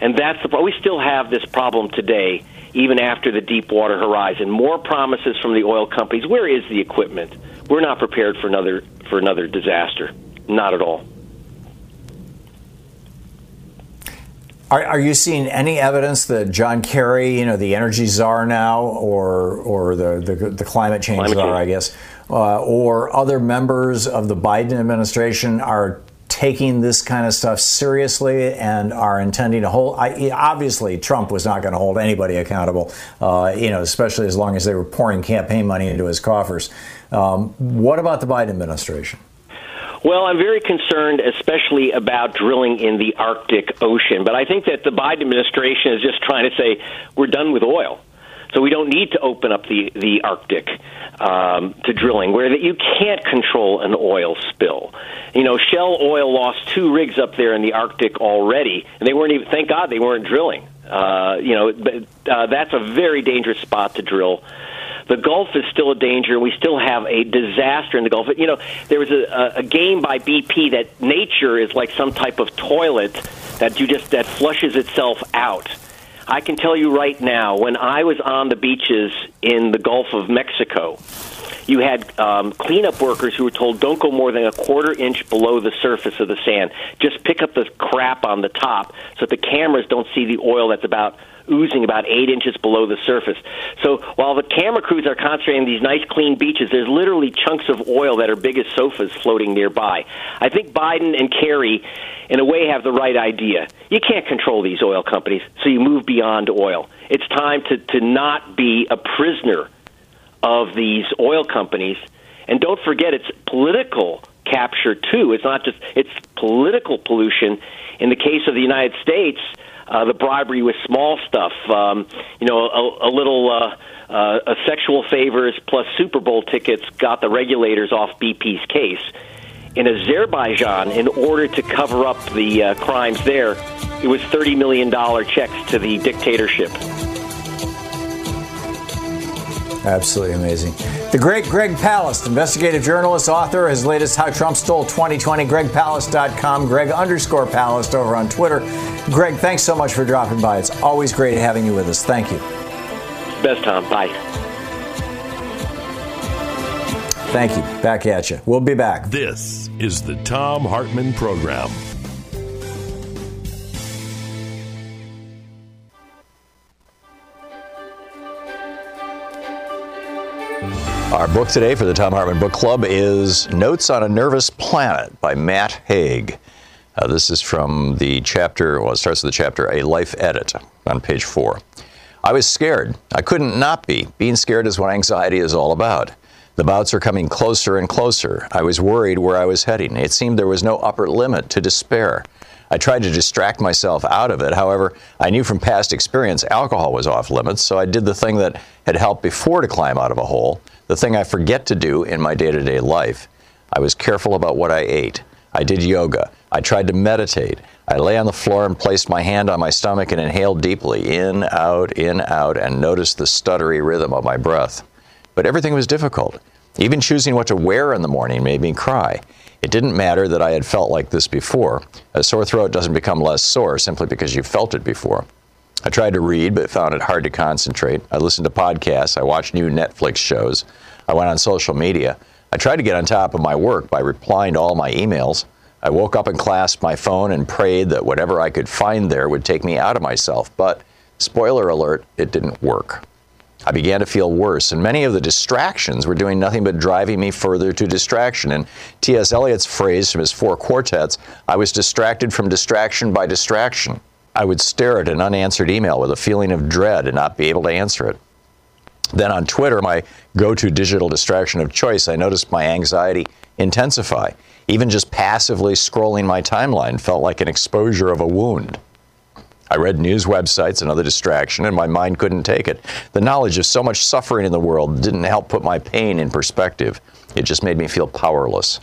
And that's the problem. We still have this problem today, even after the Deepwater Horizon. More promises from the oil companies. Where is the equipment? We're not prepared for another disaster. Not at all. Are you seeing any evidence that John Kerry, the energy czar now, or the climate change czar, I guess, or other members of the Biden administration are taking this kind of stuff seriously and are intending to hold? Obviously, Trump was not going to hold anybody accountable, especially as long as they were pouring campaign money into his coffers. What about the Biden administration? Well, I'm very concerned, especially about drilling in the Arctic Ocean. But I think that the Biden administration is just trying to say we're done with oil. So we don't need to open up the Arctic to drilling, where that you can't control an oil spill. Shell Oil lost 2 rigs up there in the Arctic already, and they weren't even. Thank God they weren't drilling. That's a very dangerous spot to drill. The Gulf is still a danger, and we still have a disaster in the Gulf. There was a game by BP that nature is like some type of toilet that flushes itself out. I can tell you right now, when I was on the beaches in the Gulf of Mexico, You had cleanup workers who were told, don't go more than a quarter inch below the surface of the sand. Just pick up the crap on the top so that the cameras don't see the oil that's about oozing about 8 inches below the surface. So while the camera crews are concentrating on these nice clean beaches, there's literally chunks of oil that are big as sofas floating nearby. I think Biden and Kerry, in a way, have the right idea. You can't control these oil companies, so you move beyond oil. It's time to not be a prisoner of these oil companies. And don't forget, it's political capture, too. It's not just, it's political pollution. In the case of the United States, the bribery with small stuff, a little sexual favors plus Super Bowl tickets got the regulators off BP's case. In Azerbaijan, in order to cover up the crimes there, it was $30 million checks to the dictatorship. Absolutely amazing. The great Greg Palast, investigative journalist, author, his latest How Trump Stole 2020, gregpalast.com, Greg_Palast over on Twitter. Greg, thanks so much for dropping by. It's always great having you with us. Thank you. Best, Tom. Bye. Thank you. Back at you. We'll be back. This is the Tom Hartman Program. Our book today for the Tom Hartman Book Club is Notes on a Nervous Planet by Matt Haig. This is from the chapter, well, it starts with the chapter, A Life Edit, on page 4. I was scared. I couldn't not be. Being scared is what anxiety is all about. The bouts are coming closer and closer. I was worried where I was heading. It seemed there was no upper limit to despair. I tried to distract myself out of it. However, I knew from past experience alcohol was off limits, so I did the thing that had helped before to climb out of a hole, the thing I forget to do in my day-to-day life. I was careful about what I ate. I did yoga. I tried to meditate. I lay on the floor and placed my hand on my stomach and inhaled deeply, in, out, and noticed the stuttery rhythm of my breath. But everything was difficult. Even choosing what to wear in the morning made me cry. It didn't matter that I had felt like this before. A sore throat doesn't become less sore simply because you felt it before. I tried to read, but found it hard to concentrate. I listened to podcasts. I watched new Netflix shows. I went on social media. I tried to get on top of my work by replying to all my emails. I woke up and clasped my phone and prayed that whatever I could find there would take me out of myself. But, spoiler alert, it didn't work. I began to feel worse, and many of the distractions were doing nothing but driving me further to distraction. In T.S. Eliot's phrase from his 4 quartets, I was distracted from distraction by distraction. I would stare at an unanswered email with a feeling of dread and not be able to answer it. Then on Twitter, my go-to digital distraction of choice, I noticed my anxiety intensify. Even just passively scrolling my timeline felt like an exposure of a wound. I read news websites, another distraction, and my mind couldn't take it. The knowledge of so much suffering in the world didn't help put my pain in perspective. It just made me feel powerless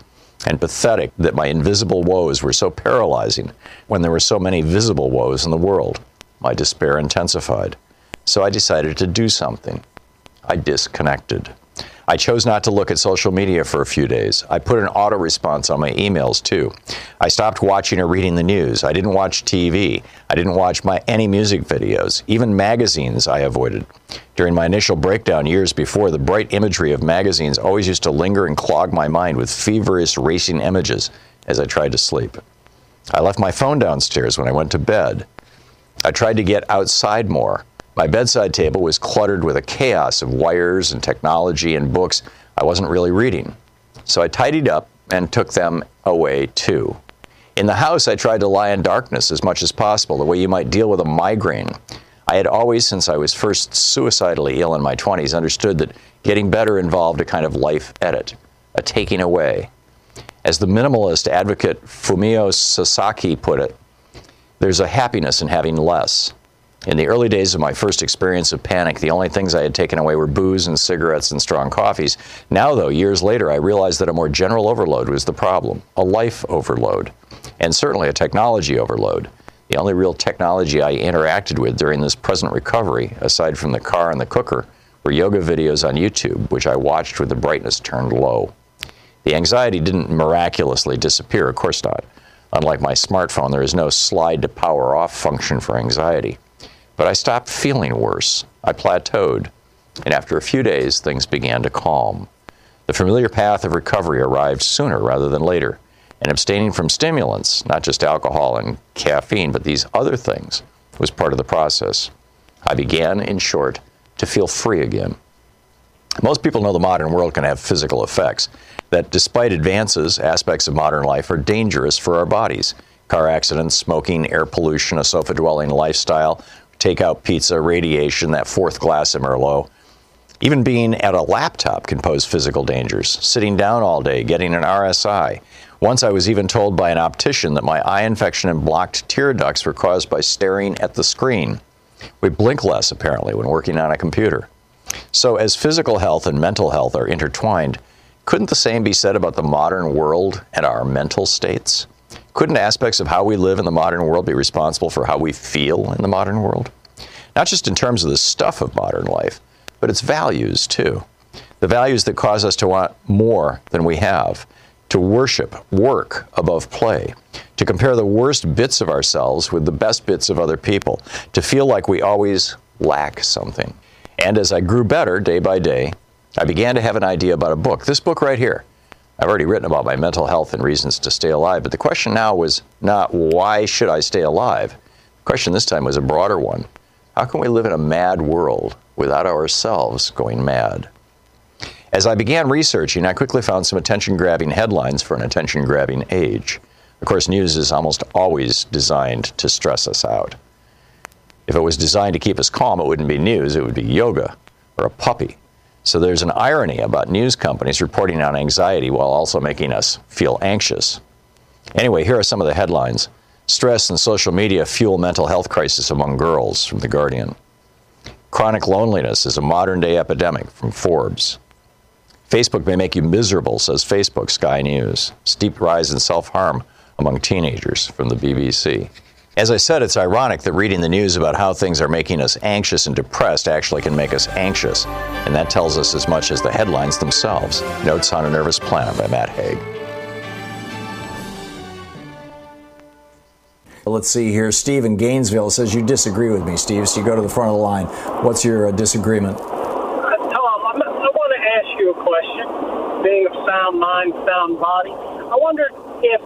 and pathetic that my invisible woes were so paralyzing when there were so many visible woes in the world. My despair intensified. So I decided to do something. I disconnected. I chose not to look at social media for a few days. I put an auto response on my emails, too. I stopped watching or reading the news. I didn't watch TV. I didn't watch any music videos. Even magazines I avoided. During my initial breakdown years before, the bright imagery of magazines always used to linger and clog my mind with feverish, racing images as I tried to sleep. I left my phone downstairs when I went to bed. I tried to get outside more. My bedside table was cluttered with a chaos of wires and technology and books I wasn't really reading. So I tidied up and took them away, too. In the house, I tried to lie in darkness as much as possible, the way you might deal with a migraine. I had always, since I was first suicidally ill in my 20s, understood that getting better involved a kind of life edit, a taking away. As the minimalist advocate Fumio Sasaki put it, there's a happiness in having less. In the early days of my first experience of panic, the only things I had taken away were booze and cigarettes and strong coffees. Now, though, years later, I realized that a more general overload was the problem, a life overload, and certainly a technology overload. The only real technology I interacted with during this present recovery, aside from the car and the cooker, were yoga videos on YouTube, which I watched with the brightness turned low. The anxiety didn't miraculously disappear, of course not. Unlike my smartphone, there is no slide to power off function for anxiety. But I stopped feeling worse. I plateaued. And after a few days, things began to calm. The familiar path of recovery arrived sooner rather than later, and abstaining from stimulants, not just alcohol and caffeine, but these other things, was part of the process. I began, in short, to feel free again. Most people know the modern world can have physical effects, that despite advances, aspects of modern life are dangerous for our bodies. Car accidents, smoking, air pollution, a sofa-dwelling lifestyle, takeout pizza, radiation, that fourth glass of Merlot. Even being at a laptop can pose physical dangers. Sitting down all day, getting an RSI. Once I was even told by an optician that my eye infection and blocked tear ducts were caused by staring at the screen. We blink less, apparently, when working on a computer. So as physical health and mental health are intertwined, couldn't the same be said about the modern world and our mental states? Couldn't aspects of how we live in the modern world be responsible for how we feel in the modern world? Not just in terms of the stuff of modern life, but its values, too. The values that cause us to want more than we have, to worship work above play, to compare the worst bits of ourselves with the best bits of other people, to feel like we always lack something. And as I grew better day by day, I began to have an idea about a book. This book right here. I've already written about my mental health and reasons to stay alive, but the question now was not why should I stay alive? The question this time was a broader one. How can we live in a mad world without ourselves going mad? As I began researching, I quickly found some attention-grabbing headlines for an attention-grabbing age. Of course, news is almost always designed to stress us out. If it was designed to keep us calm, it wouldn't be news, it would be yoga or a puppy. So there's an irony about news companies reporting on anxiety while also making us feel anxious. Anyway, here are some of the headlines. Stress and social media fuel mental health crisis among girls, from The Guardian. Chronic loneliness is a modern-day epidemic, from Forbes. Facebook may make you miserable, says Facebook, Sky News. Steep rise in self-harm among teenagers, from the BBC. As I said, it's ironic that reading the news about how things are making us anxious and depressed actually can make us anxious, and that tells us as much as the headlines themselves. Notes on a Nervous Planet by Matt Haig. Let's see here. Steve in Gainesville says you disagree with me, Steve, so you go to the front of the line. What's your disagreement? Tom, I want to ask you a question. Being of sound mind, sound body, I wonder if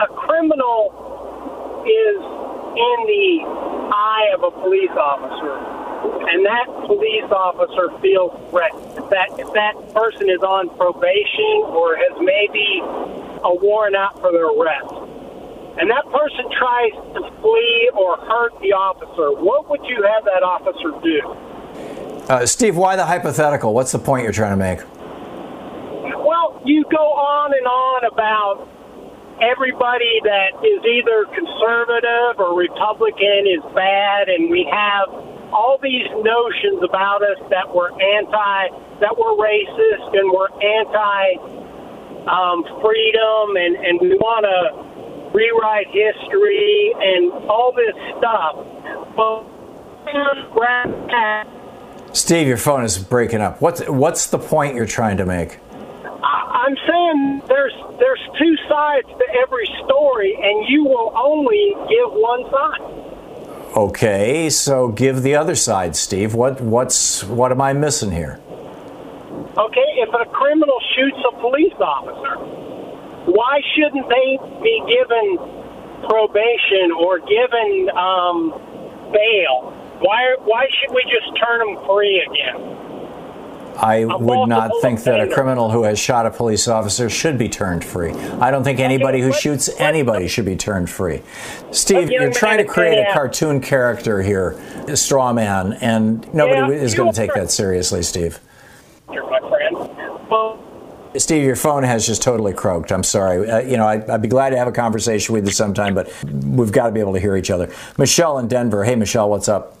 a criminal is in the eye of a police officer, and that police officer feels threatened. That person is on probation or has maybe a warrant out for their arrest, and that person tries to flee or hurt the officer, what would you have that officer do? Steve, why the hypothetical? What's the point you're trying to make? Well, you go on and on about everybody that is either conservative or Republican is bad, and we have all these notions about us that we're that we're racist, and we're anti-freedom, and we want to rewrite history and all this stuff. But Steve, your phone is breaking up. What's the point you're trying to make? I'm saying there's two sides to every story, and you will only give one side. Okay, so give the other side, Steve. What am I missing here? Okay, if a criminal shoots a police officer, why shouldn't they be given probation or given bail? Why should we just turn them free again? I would not think that a criminal who has shot a police officer should be turned free. I don't think anybody who shoots anybody should be turned free. Steve, you're trying to create a cartoon character here, a straw man, and nobody is going to take that seriously, Steve. You're my friend. Steve, your phone has just totally croaked. I'm sorry. I'd be glad to have a conversation with you sometime, but we've got to be able to hear each other. Michelle in Denver. Hey, Michelle, what's up?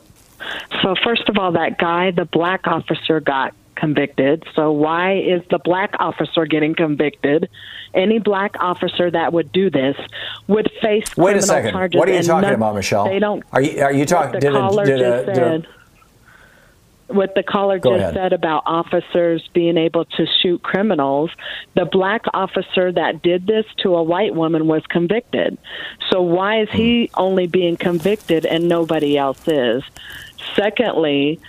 So first of all, that guy, the black officer, got convicted. So why is the black officer getting convicted? Any black officer that would do this would face criminal charges. Wait a second. What are you talking about, Michelle? They don't. Are you talking? What the caller just said about officers being able to shoot criminals, the black officer that did this to a white woman was convicted. So why is he only being convicted and nobody else is? Secondly,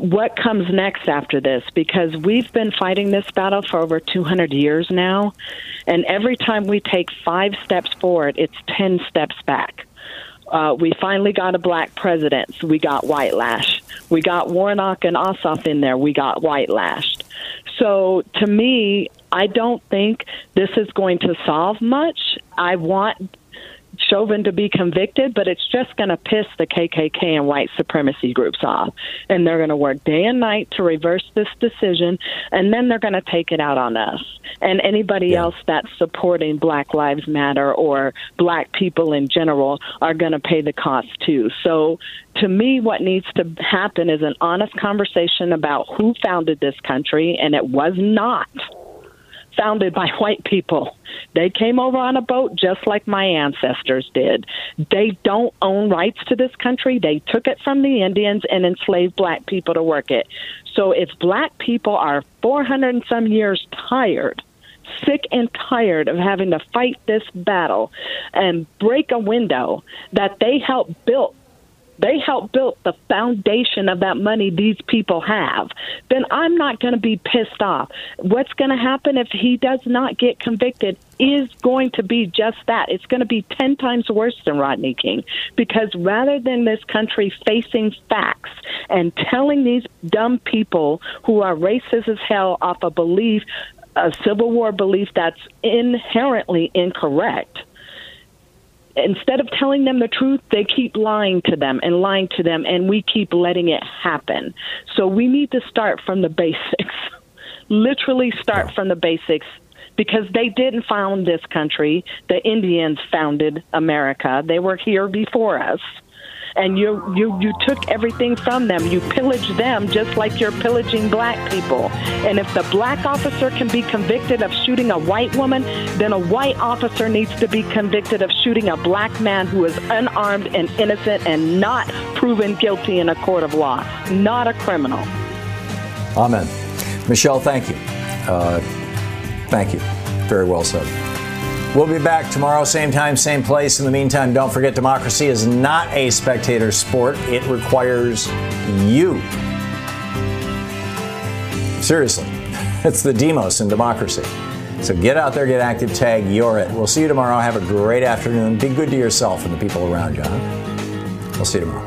what comes next after this, because we've been fighting this battle for over 200 years now, and every time we take 5 steps forward, it's 10 steps back. We finally got a black president, so we got white lashed. We got Warnock and Ossoff in there, we got white lashed. So to me, I don't think this is going to solve much. I want Chauvin to be convicted, but it's just going to piss the KKK and white supremacy groups off. And they're going to work day and night to reverse this decision, and then they're going to take it out on us and anybody else that's supporting Black Lives Matter or black people in general are going to pay the cost too. So to me, what needs to happen is an honest conversation about who founded this country, and it was not founded by white people. They came over on a boat just like my ancestors did. They don't own rights to this country. They took it from the Indians and enslaved black people to work it. So if black people are 400 and some years tired, sick and tired of having to fight this battle and break a window that they helped build, they helped build the foundation of that money these people have, then I'm not going to be pissed off. What's going to happen if he does not get convicted is going to be just that. It's going to be 10 times worse than Rodney King, because rather than this country facing facts and telling these dumb people who are racist as hell off a belief, a Civil War belief that's inherently incorrect, instead of telling them the truth, they keep lying to them, and we keep letting it happen. So we need to start from the basics, literally start from the basics, because they didn't found this country. The Indians founded America. They were here before us. And you took everything from them. You pillaged them just like you're pillaging black people. And if the black officer can be convicted of shooting a white woman, then a white officer needs to be convicted of shooting a black man who is unarmed and innocent and not proven guilty in a court of law, not a criminal. Amen. Michelle, thank you. Thank you. Very well said. We'll be back tomorrow, same time, same place. In the meantime, don't forget, democracy is not a spectator sport. It requires you. Seriously, it's the demos in democracy. So get out there, get active, tag, you're it. We'll see you tomorrow. Have a great afternoon. Be good to yourself and the people around you. Huh? We'll see you tomorrow.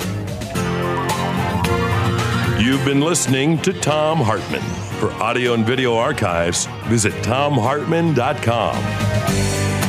You've been listening to Tom Hartman. For audio and video archives, visit tomhartman.com.